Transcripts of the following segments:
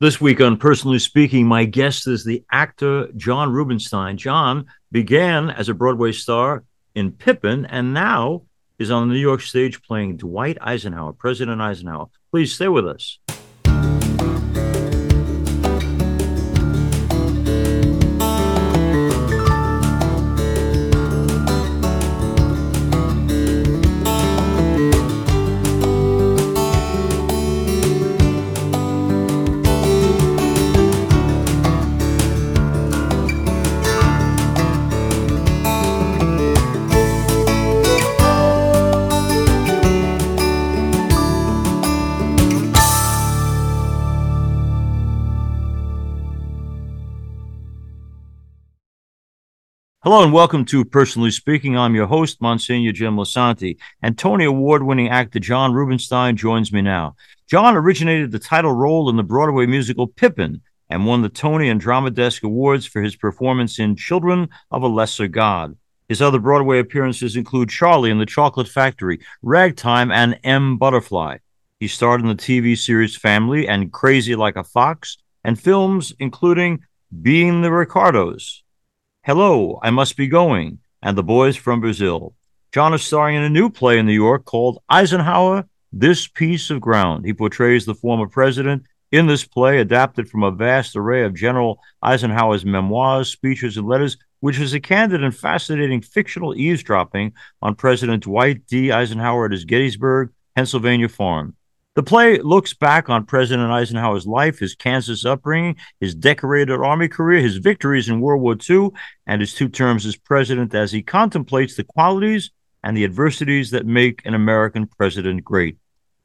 This week on Personally Speaking, my guest is the actor John Rubenstein. John began as a Broadway star in Pippin and now is on the New York stage playing Dwight Eisenhower, President Eisenhower. Please stay with us. Hello and welcome to Personally Speaking. I'm your host, Monsignor Jim Lisante, and Tony Award-winning actor John Rubenstein joins me now. John originated the title role in the Broadway musical Pippin and won the Tony and Drama Desk Awards for his performance in Children of a Lesser God. His other Broadway appearances include Charlie and the Chocolate Factory, Ragtime, and M. Butterfly. He starred in the TV series Family and Crazy Like a Fox, and films including Being the Ricardos, Hello, I Must Be Going, and The Boys from Brazil. John is starring in a new play in New York called Eisenhower: This Piece of Ground. He portrays the former president in this play, adapted from a vast array of General Eisenhower's memoirs, speeches, and letters, which is a candid and fascinating fictional eavesdropping on President Dwight D. Eisenhower at his Gettysburg, Pennsylvania farm. The play looks back on President Eisenhower's life, his Kansas upbringing, his decorated Army career, his victories in World War II, and his two terms as president as he contemplates the qualities and the adversities that make an American president great.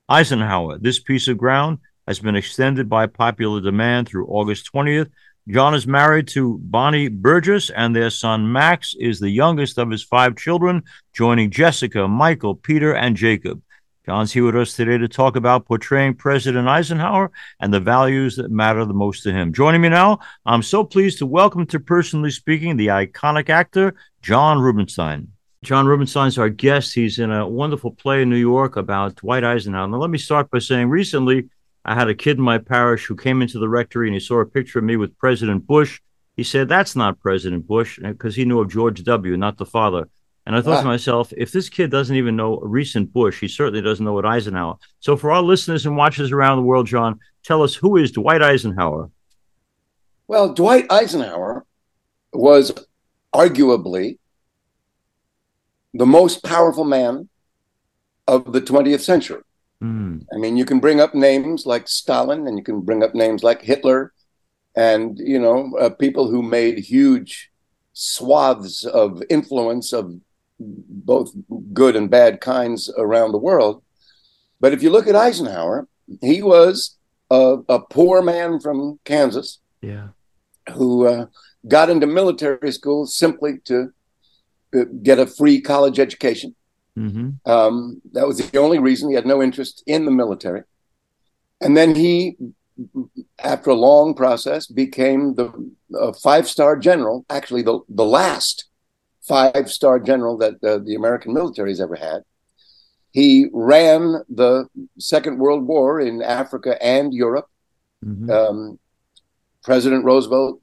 Eisenhower, This Piece of Ground, has been extended by popular demand through August 20th. John is married to Bonnie Burgess, and their son Max is the youngest of his five children, joining Jessica, Michael, Peter, and Jacob. John's here with us today to talk about portraying President Eisenhower and the values that matter the most to him. Joining me now, I'm so pleased to welcome to Personally Speaking the iconic actor John Rubenstein. John Rubenstein's our guest. He's in a wonderful play in New York about Dwight Eisenhower. Now, let me start by saying recently I had a kid in my parish who came into the rectory and he saw a picture of me with President Bush. He said, "That's not President Bush," because he knew of George W., not the father. And I thought to myself, if this kid doesn't even know a recent Bush, he certainly doesn't know what Eisenhower. So for our listeners and watchers around the world, John, tell us, who is Dwight Eisenhower? Well, Dwight Eisenhower was arguably the most powerful man of the 20th century. I mean, you can bring up names like Stalin and you can bring up names like Hitler and, you know, people who made huge swaths of influence of both good and bad kinds around the world. But if you look at Eisenhower, he was a poor man from Kansas who got into military school simply to get a free college education. That was the only reason. He had no interest in the military. And then he, after a long process, became the five-star general, actually the last five-star general that the American military has ever had. He ran the Second World War in Africa and Europe. President Roosevelt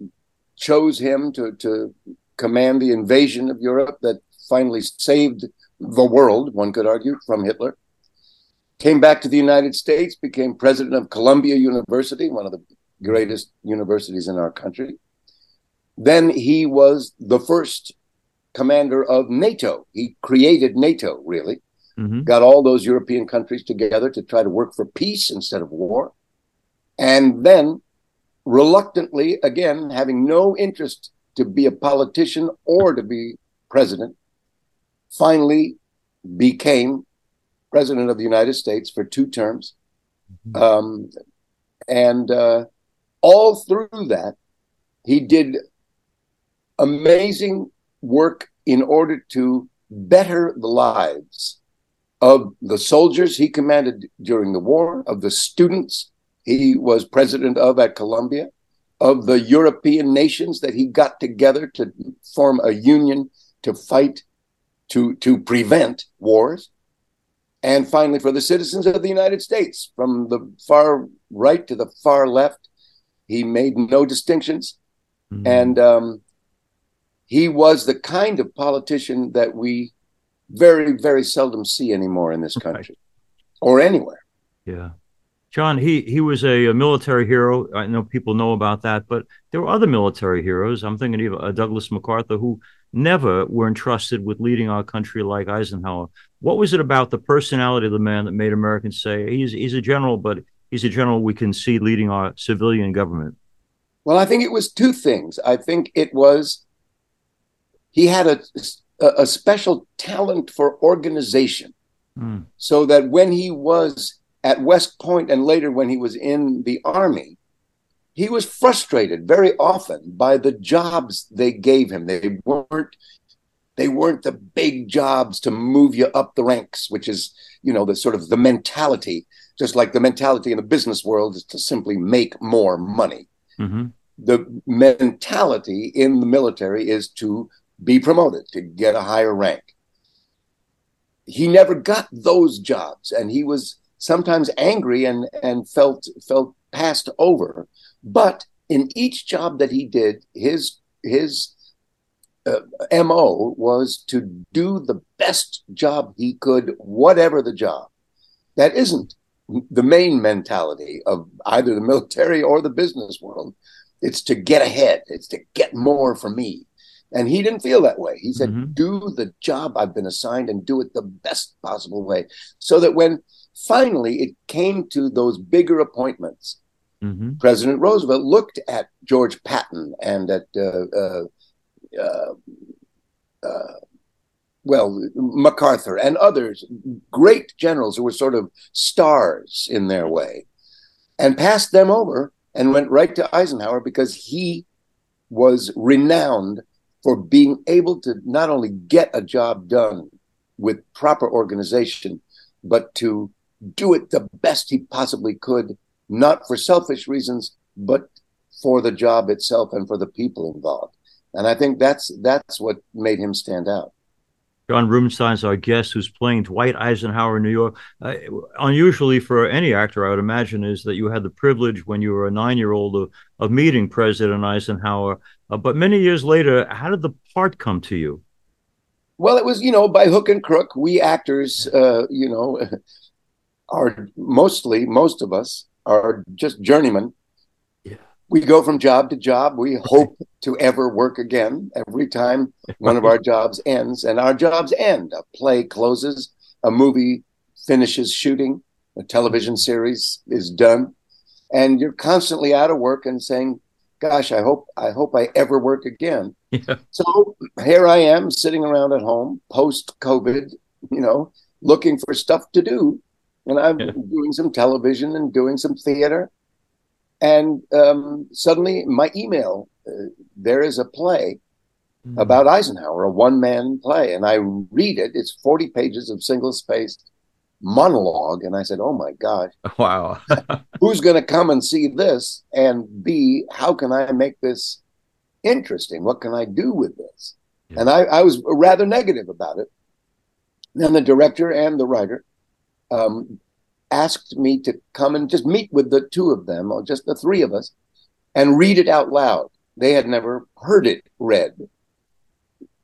chose him to command the invasion of Europe that finally saved the world, one could argue, from Hitler. Came back to the United States, became president of Columbia University, one of the greatest universities in our country. Then he was the first commander of NATO. He created NATO, really. Got all those European countries together to try to work for peace instead of war. And then, reluctantly, again, having no interest to be a politician or to be president, finally became president of the United States for two terms. And all through that, he did amazing work in order to better the lives of the soldiers he commanded during the war, of the students he was president of at Columbia, of the European nations that he got together to form a union to fight, to prevent wars. And finally, for the citizens of the United States, from the far right to the far left, He made no distinctions. Mm-hmm. And he was the kind of politician that we very, very seldom see anymore in this country or anywhere. Yeah. John, he was a military hero. I know people know about that, but there were other military heroes. I'm thinking of Douglas MacArthur, who never were entrusted with leading our country like Eisenhower. What was it about the personality of the man that made Americans say, he's a general, but he's a general we can see leading our civilian government? Well, I think it was two things. I think it was, he had a special talent for organization, so that when he was at West Point and later when he was in the Army, he was frustrated very often by the jobs they gave him. They weren't the big jobs to move you up the ranks, which is, you know, the sort of the mentality, just like the mentality in the business world is to simply make more money. Mm-hmm. The mentality in the military is to be promoted, to get a higher rank. He never got those jobs, and he was sometimes angry and felt passed over. But in each job that he did, his MO was to do the best job he could, whatever the job. That isn't the main mentality of either the military or the business world. It's to get ahead. It's to get more for me. And he didn't feel that way. He said, mm-hmm. do the job I've been assigned and do it the best possible way. So that when finally it came to those bigger appointments, mm-hmm. President Roosevelt looked at George Patton and at, MacArthur and others, great generals who were sort of stars in their way, and passed them over and went right to Eisenhower, because he was renowned for being able to not only get a job done with proper organization, but to do it the best he possibly could, not for selfish reasons, but for the job itself and for the people involved. And I think that's what made him stand out. John Rubenstein is our guest, who's playing Dwight Eisenhower in New York. Unusually for any actor, I would imagine, is that you had the privilege when you were a 9-year-old of meeting President Eisenhower. But many years later, how did the part come to you? Well, it was, by hook and crook. We actors, are most of us are just journeymen. Yeah. We go from job to job. We hope to ever work again. Every time one of our jobs ends, and our jobs end. A play closes, a movie finishes shooting, a television series is done, and you're constantly out of work and saying, gosh, I hope I ever work again. Yeah. So here I am sitting around at home post-COVID, looking for stuff to do. And I'm doing some television and doing some theater. And suddenly my email, there is a play about Eisenhower, a one-man play. And I read it. It's 40 pages of single-spaced monologue. And I said, oh, my God. Wow. Who's going to come and see this? And B, how can I make this interesting? What can I do with this? Yeah. And I was rather negative about it. Then the director and the writer asked me to come and just meet with the two of them, or just the three of us, and read it out loud. They had never heard it read.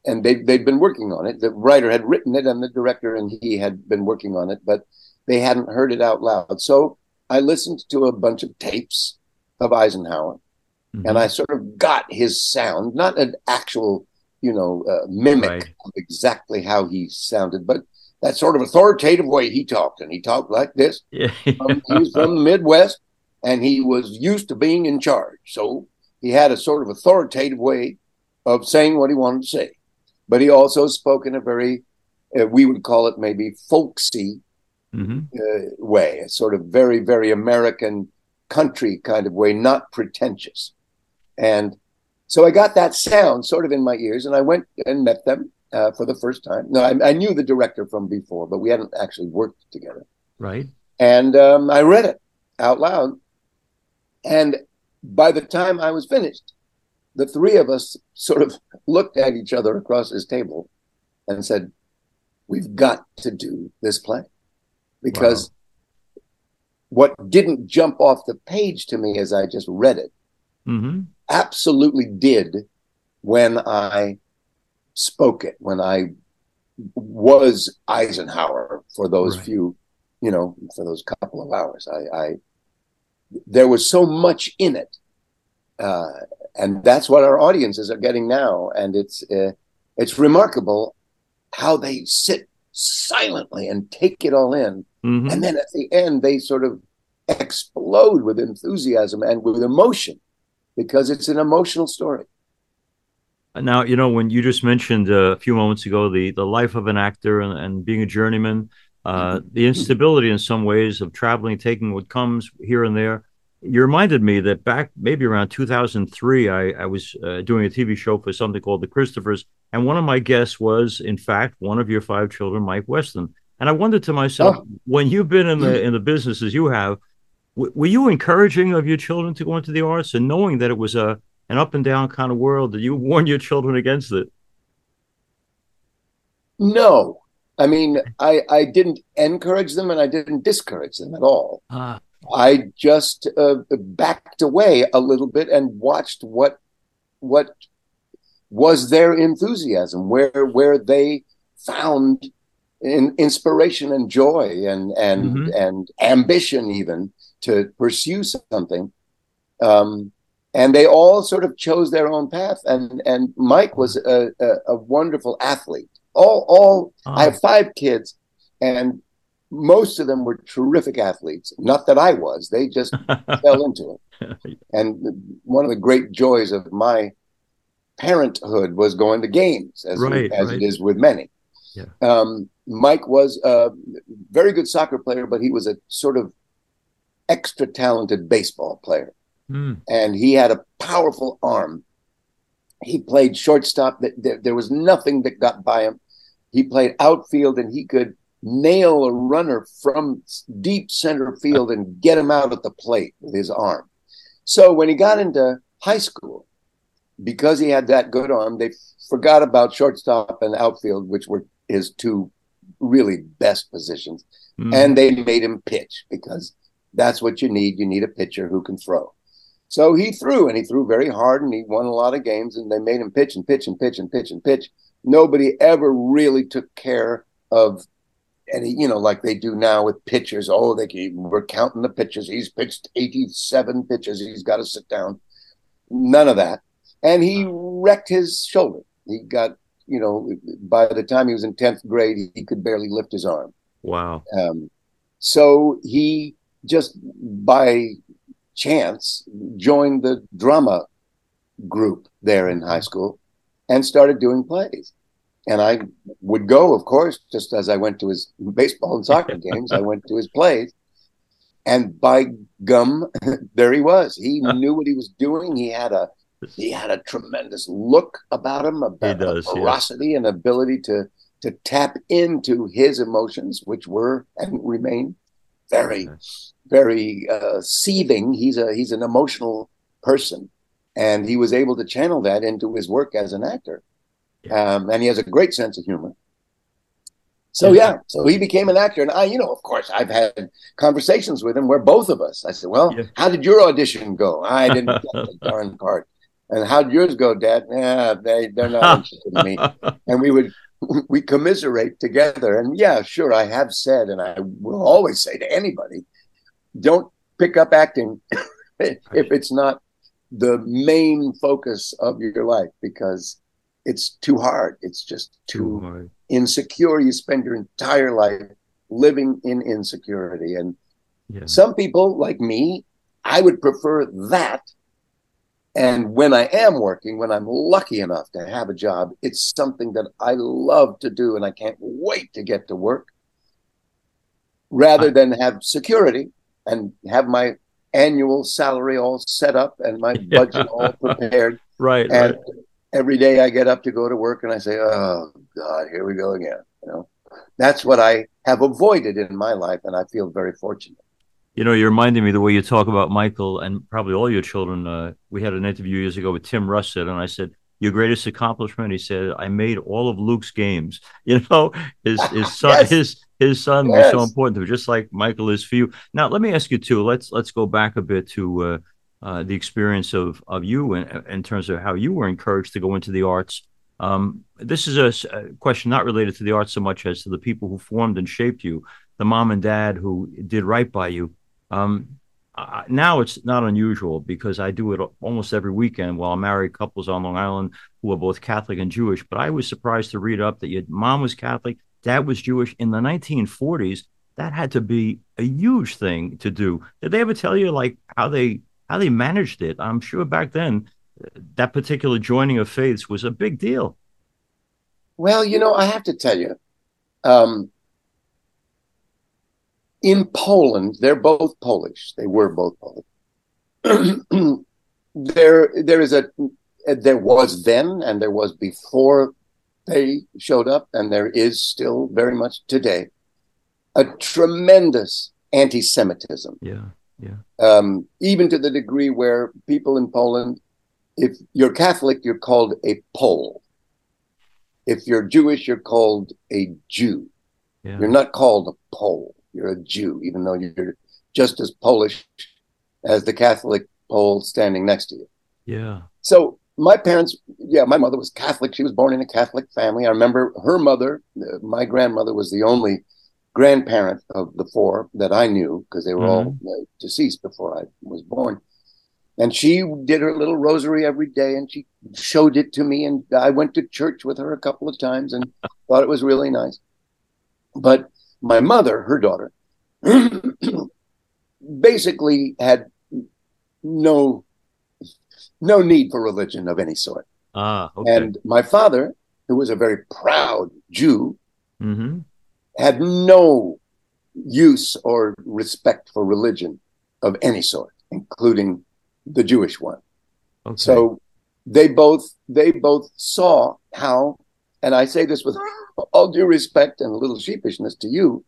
And they'd been working on it. The writer had written it, and the director and he had been working on it, but they hadn't heard it out loud. So I listened to a bunch of tapes of Eisenhower, mm-hmm. and I sort of got his sound, not an actual, mimic of exactly how he sounded, but that sort of authoritative way he talked. And he talked like this. Yeah. He was from the Midwest, and he was used to being in charge. So he had a sort of authoritative way of saying what he wanted to say. But he also spoke in a very, we would call it maybe folksy mm-hmm. Way, a sort of very, very American country kind of way, not pretentious. And so I got that sound sort of in my ears, and I went and met them for the first time. No, I knew the director from before, but we hadn't actually worked together. Right. And I read it out loud. And by the time I was finished, the three of us sort of looked at each other across his table and said, we've got to do this play. Because what didn't jump off the page to me as I just read it Mm-hmm. Absolutely did when I spoke it, when I was Eisenhower for those few, you know, for those couple of hours. I there was so much in it. And that's what our audiences are getting now. And it's remarkable how they sit silently and take it all in. Mm-hmm. And then at the end, they sort of explode with enthusiasm and with emotion because it's an emotional story. Now, you know, when you just mentioned a few moments ago, the life of an actor and being a journeyman, the instability in some ways of traveling, taking what comes here and there. You reminded me that back maybe around 2003, I was doing a TV show for something called The Christophers. And one of my guests was, in fact, one of your five children, Mike Weston. And I wondered to myself, when you've been in the business as you have, were you encouraging of your children to go into the arts and knowing that it was an up and down kind of world? Did you warn your children against it? No. I mean, I didn't encourage them and I didn't discourage them at all. I just backed away a little bit and watched what was their enthusiasm, where they found inspiration and joy and mm-hmm. and ambition even to pursue something. And they all sort of chose their own path. And Mike was a wonderful athlete. I have five kids, and most of them were terrific athletes. Not that I was. They just fell into it. And one of the great joys of my parenthood was going to games, as it is with many. Yeah. Mike was a very good soccer player, but he was a sort of extra talented baseball player. Mm. And he had a powerful arm. He played shortstop. There was nothing that got by him. He played outfield, and he could nail a runner from deep center field and get him out at the plate with his arm. So when he got into high school, because he had that good arm, they forgot about shortstop and outfield, which were his two really best positions. Mm. And they made him pitch because that's what you need. You need a pitcher who can throw. So he threw, and he threw very hard, and he won a lot of games, and they made him pitch and pitch and pitch and pitch and pitch. Nobody ever really took care of any, you know, like they do now with pitchers. Oh, we're counting the pitches. He's pitched 87 pitches. He's got to sit down. None of that. And he wrecked his shoulder. He got, you know, by the time he was in 10th grade, he could barely lift his arm. Wow. So he just by chance joined the drama group there in high school and started doing plays. And I would go, of course, just as I went to his baseball and soccer games, I went to his plays. And by gum, there he was. He knew what he was doing. He had a tremendous look about him, ferocity and ability to tap into his emotions, which were and remain very, very seething. He's an emotional person, and he was able to channel that into his work as an actor. And he has a great sense of humor. So he became an actor. And I, you know, of course, I've had conversations with him where both of us, I said, well, how did your audition go? I didn't get the darn part. And how'd yours go, Dad? Yeah, they're not interested in me. And we commiserate together. And yeah, sure, I have said, and I will always say to anybody, don't pick up acting if it's not the main focus of your life, because it's too hard. It's just too insecure. You spend your entire life living in insecurity. And some people like me, I would prefer that. And when I am working, when I'm lucky enough to have a job, it's something that I love to do and I can't wait to get to work, rather than have security and have my annual salary all set up and my budget all prepared. Right. Every day I get up to go to work and I say, oh, God, here we go again. You know, that's what I have avoided in my life, and I feel very fortunate. You know, you're reminding me the way you talk about Michael and probably all your children. We had an interview years ago with Tim Russert, and I said, your greatest accomplishment? He said, I made all of Luke's games. You know, his son, yes. His son was so important to him, just like Michael is for you. Now, let me ask you, too. Let's go back a bit to the experience of you in terms of how you were encouraged to go into the arts. This is a question not related to the arts so much as to the people who formed and shaped you, the mom and dad who did right by you. Now it's not unusual because I do it almost every weekend while I marry couples on Long Island who are both Catholic and Jewish. But I was surprised to read up that your mom was Catholic, dad was Jewish. In the 1940s, that had to be a huge thing to do. Did they ever tell you like how they managed it? I'm sure back then that particular joining of faiths was a big deal. Well, you know, I have to tell you, in Poland, they're both Polish. They were both Polish. There was then, and there was before they showed up, and there is still very much today, a tremendous anti-Semitism. Yeah. Even to the degree where people in Poland, if you're Catholic, you're called a Pole. If you're Jewish, you're called a Jew. Yeah. You're not called a Pole. You're a Jew, even though you're just as Polish as the Catholic Pole standing next to you. Yeah. So my parents, my mother was Catholic. She was born in a Catholic family. I remember her mother, my grandmother, was the only grandparent of the four that I knew because they were all deceased before I was born. And she did her little rosary every day, and she showed it to me, and I went to church with her a couple of times and thought it was really nice. But my mother, her daughter, basically had no need for religion of any sort. Okay. And my father, who was a very proud Jew, had no use or respect for religion of any sort, including the Jewish one. Okay. So they both saw how, and I say this with all due respect and a little sheepishness to you,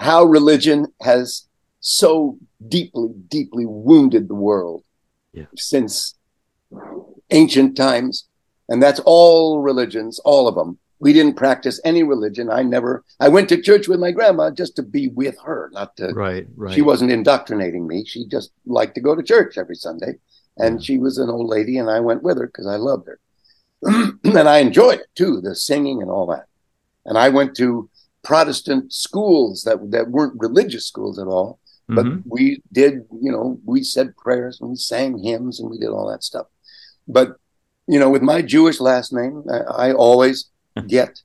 how religion has so deeply, deeply wounded the world since ancient times. And that's all religions, all of them. We didn't practice any religion. I went to church with my grandma just to be with her, not to, she wasn't indoctrinating me. She just liked to go to church every Sunday. And she was an old lady, and I went with her because I loved her. And I enjoyed it too, the singing and all that. And I went to Protestant schools that weren't religious schools at all, but we did, we said prayers and we sang hymns and we did all that stuff. But, with my Jewish last name, I always get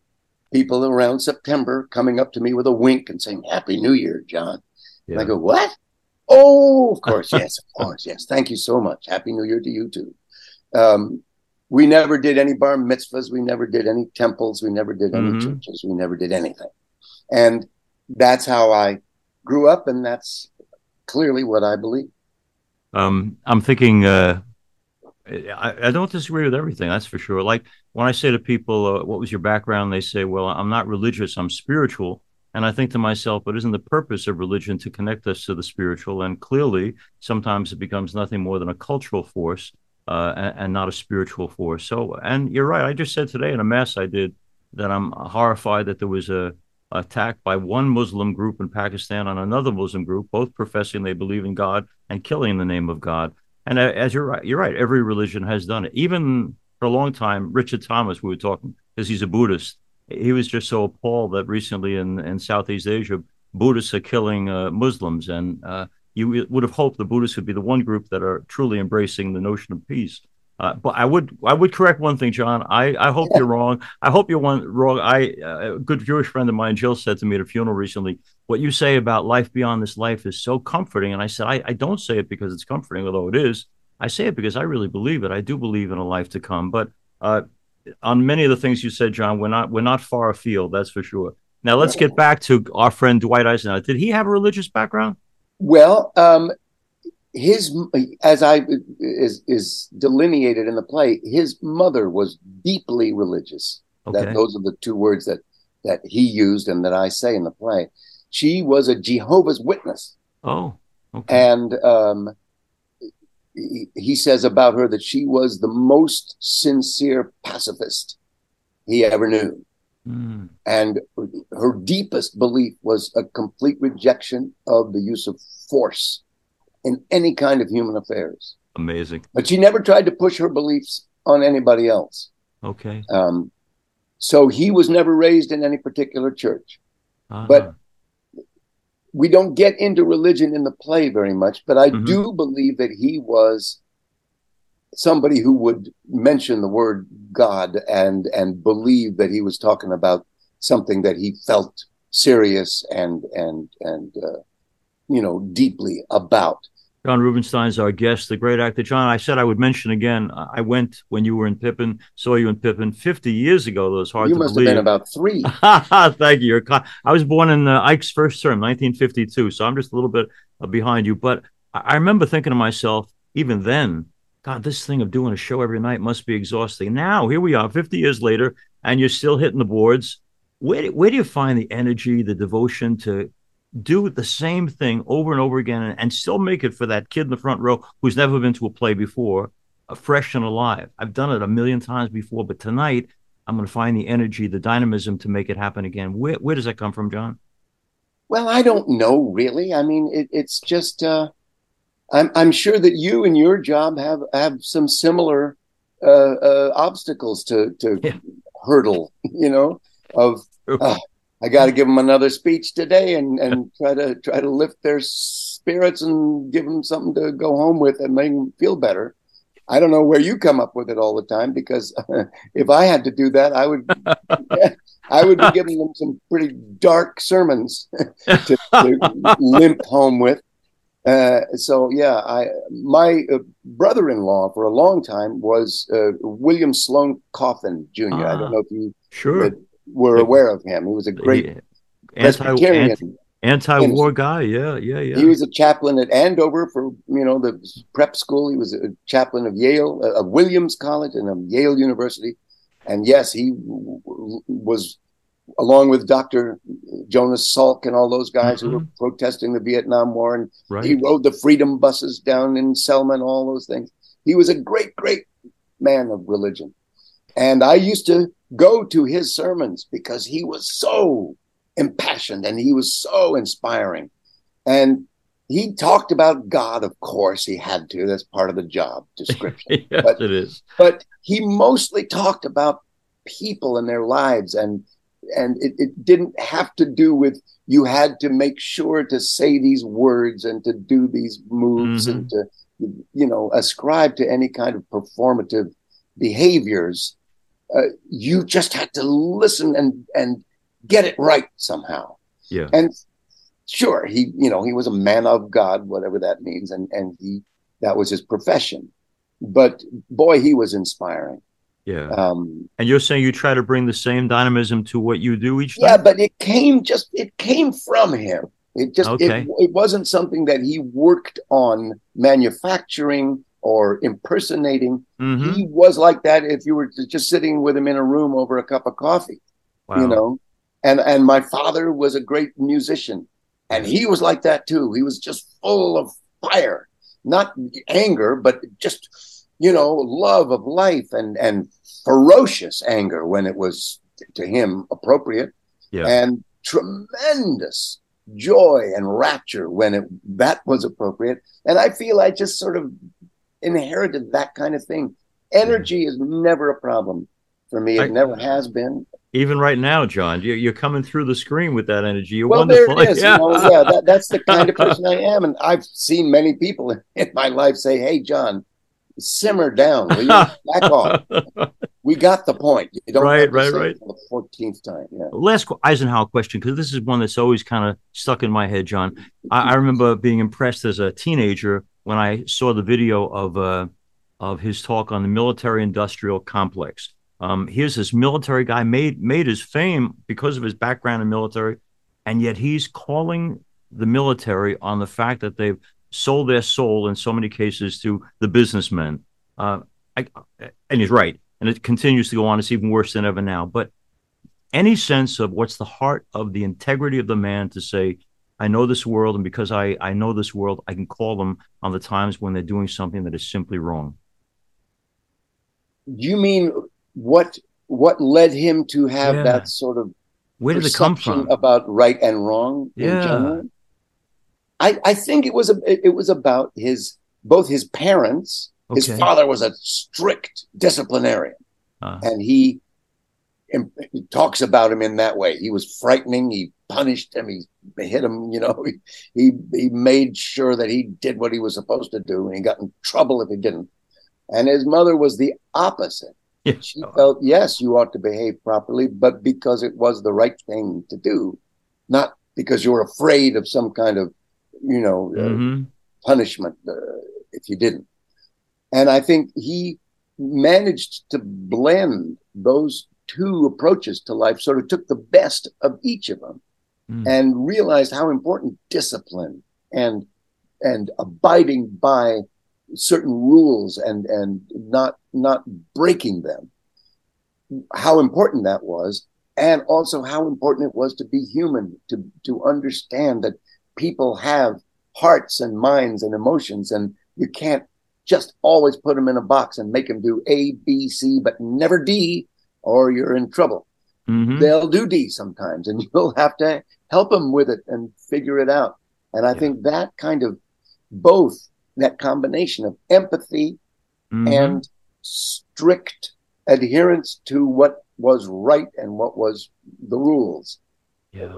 people around September coming up to me with a wink and saying, "Happy New Year, John." Yeah. And I go, "What? Oh, of course. Yes, of course. Yes. Thank you so much. Happy New Year to you too." We never did any bar mitzvahs. We never did any temples. We never did any churches. We never did anything. And that's how I grew up, and that's clearly what I believe. I'm thinking, I don't disagree with everything, that's for sure. Like when I say to people, what was your background? They say, well, I'm not religious, I'm spiritual. And I think to myself, but isn't the purpose of religion to connect us to the spiritual? And clearly, sometimes it becomes nothing more than a cultural force. And not a spiritual force. So, and you're right. I just said today in a mass I did that I'm horrified that there was an attack by one Muslim group in Pakistan on another Muslim group, both professing they believe in God and killing in the name of God. And as you're right. Every religion has done it. Even for a long time, Richard Thomas, we were talking, because he's a Buddhist. He was just so appalled that recently in Southeast Asia, Buddhists are killing Muslims and. You would have hoped the Buddhists would be the one group that are truly embracing the notion of peace. But I would correct one thing, John. I hope you're wrong. I hope you're wrong. A good Jewish friend of mine, Jill, said to me at a funeral recently, what you say about life beyond this life is so comforting. And I said, I don't say it because it's comforting, although it is. I say it because I really believe it. I do believe in a life to come. But on many of the things you said, John, we're not far afield, that's for sure. Now, let's get back to our friend Dwight Eisenhower. Did he have a religious background? Well, as is delineated in the play, his mother was deeply religious. Okay. Those are the two words that he used and that I say in the play. She was a Jehovah's Witness. Oh, okay. And he says about her that she was the most sincere pacifist he ever knew. And her deepest belief was a complete rejection of the use of force in any kind of human affairs. Amazing. But she never tried to push her beliefs on anybody else. Okay. So he was never raised in any particular church. Uh-huh. But we don't get into religion in the play very much, but I mm-hmm. do believe that he was somebody who would mention the word God and believe that he was talking about something that he felt serious and you know, deeply about. John Rubenstein's our guest, the great actor. John, I said I would mention again, I went when you were in Pippin, saw you in Pippin 50 years ago. That was hard to believe. You must have been about 3. Thank you. I was born in Ike's first term, 1952, so I'm just a little bit behind you. But I remember thinking to myself, even then, God, this thing of doing a show every night must be exhausting. Now, here we are, 50 years later, and you're still hitting the boards. Where do you find the energy, the devotion to do the same thing over and over again and still make it for that kid in the front row who's never been to a play before, fresh and alive? I've done it a million times before, but tonight I'm going to find the energy, the dynamism to make it happen again. Where does that come from, John? Well, I don't know, really. I mean, it's just I'm sure that you and your job have some similar obstacles to hurdle, you know, of... I got to give them another speech today and try to lift their spirits and give them something to go home with and make them feel better. I don't know where you come up with it all the time, because if I had to do that, I would be giving them some pretty dark sermons to limp home with. My brother-in-law for a long time was William Sloane Coffin Jr. I don't know if you were aware of him. He was a great Presbyterian. Anti-war guy, yeah. He was a chaplain at Andover for, you know, the prep school. He was a chaplain of Yale, of Williams College and of Yale University. And yes, he was, along with Dr. Jonas Salk and all those guys mm-hmm. who were protesting the Vietnam War. And he rode the freedom buses down in Selma and all those things. He was a great, great man of religion. And I used to go to his sermons because he was so impassioned and he was so inspiring. And he talked about God, of course, he had to. That's part of the job description. Yes, but it is. But he mostly talked about people and their lives. And it didn't have to do with you had to make sure to say these words and to do these moves mm-hmm. and to, you know, ascribe to any kind of performative behaviors. You just had to listen and get it right somehow. Yeah. And sure, he was a man of God, whatever that means, and that was his profession. But boy, he was inspiring. Yeah. And you're saying you try to bring the same dynamism to what you do each time? Yeah, but it came from him. It just it wasn't something that he worked on manufacturing or impersonating. Mm-hmm. He was like that if you were just sitting with him in a room over a cup of coffee. Wow. You know, and my father was a great musician and he was like that too. He was just full of fire, not anger, but just, you know, love of life and ferocious anger when it was to him appropriate. Yeah. And tremendous joy and rapture when that was appropriate. And I feel I just sort of inherited that kind of thing. Energy is never a problem for me. It never has been. Even right now, John, you're coming through the screen with that energy. You're wonderful. There it is. Yeah, you know, that's the kind of person I am. And I've seen many people in my life say, "Hey, John, simmer down. Will you back off? We got the point. You don't have to say it for the 14th time." Yeah. Last Eisenhower question, because this is one that's always kind of stuck in my head, John. I remember being impressed as a teenager when I saw the video of his talk on the military-industrial complex. Here's this military guy made his fame because of his background in military, and yet he's calling the military on the fact that they've sold their soul in so many cases to the businessmen. And he's right, and it continues to go on. It's even worse than ever now. But any sense of what's the heart of the integrity of the man to say, I know this world, and because I know this world, I can call them on the times when they're doing something that is simply wrong. You mean what led him to have that sort of perception about right and wrong in general? I think it was about both his parents. Okay. His father was a strict disciplinarian, and he talks about him in that way. He was frightening. He punished him. He hit him. You know, he made sure that he did what he was supposed to do, and he got in trouble if he didn't. And his mother was the opposite. Yeah. She felt, yes, you ought to behave properly, but because it was the right thing to do, not because you were afraid of some kind of, you know, punishment if you didn't. And I think he managed to blend those two approaches to life, sort of took the best of each of them and realized how important discipline and abiding by certain rules and not breaking them, how important that was, and also how important it was to be human, to understand that people have hearts and minds and emotions, and you can't just always put them in a box and make them do A, B, C, but never D, or you're in trouble. They'll do D sometimes, and you'll have to help them with it and figure it out. And I think that kind of that combination of empathy and strict adherence to what was right and what was the rules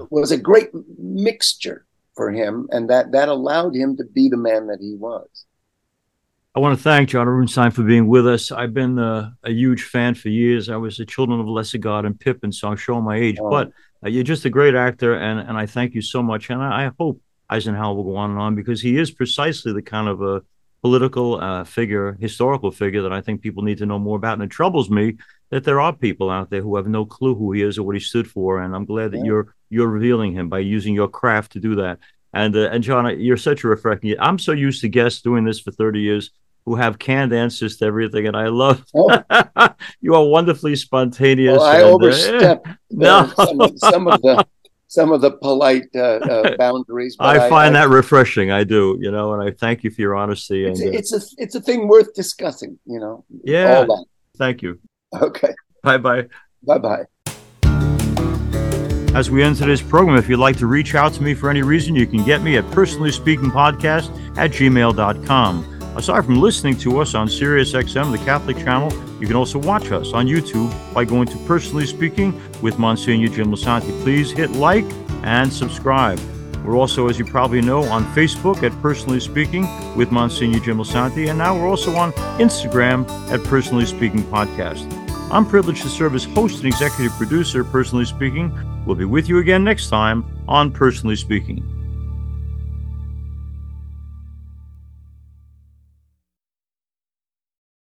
was a great mixture for him, and that allowed him to be the man that he was. I want to thank John Rubenstein for being with us. I've been a huge fan for years. I was the Children of a Lesser God and Pippin, so I'm showing my age. But you're just a great actor, and I thank you so much. And I hope Eisenhower will go on and on, because he is precisely the kind of a political figure, historical figure, that I think people need to know more about. And it troubles me that there are people out there who have no clue who he is or what he stood for. And I'm glad that you're revealing him by using your craft to do that. And John, you're such a refreshing. I'm so used to guests doing this for 30 years who have canned answers to everything, and I love you are wonderfully spontaneous. Well, I overstepped some of the polite boundaries. I find that refreshing. I do, you know, and I thank you for your honesty. It's a thing worth discussing, you know. Yeah. All that. Thank you. Okay. Bye-bye. Bye-bye. As we end today's program, if you'd like to reach out to me for any reason, you can get me at personallyspeakingpodcast@gmail.com. Aside from listening to us on Sirius XM, the Catholic channel, you can also watch us on YouTube by going to Personally Speaking with Monsignor Jim Lisante. Please hit like and subscribe. We're also, as you probably know, on Facebook at Personally Speaking with Monsignor Jim Lisante, and now we're also on Instagram at Personally Speaking Podcast. I'm privileged to serve as host and executive producer, Personally Speaking. We'll be with you again next time on Personally Speaking.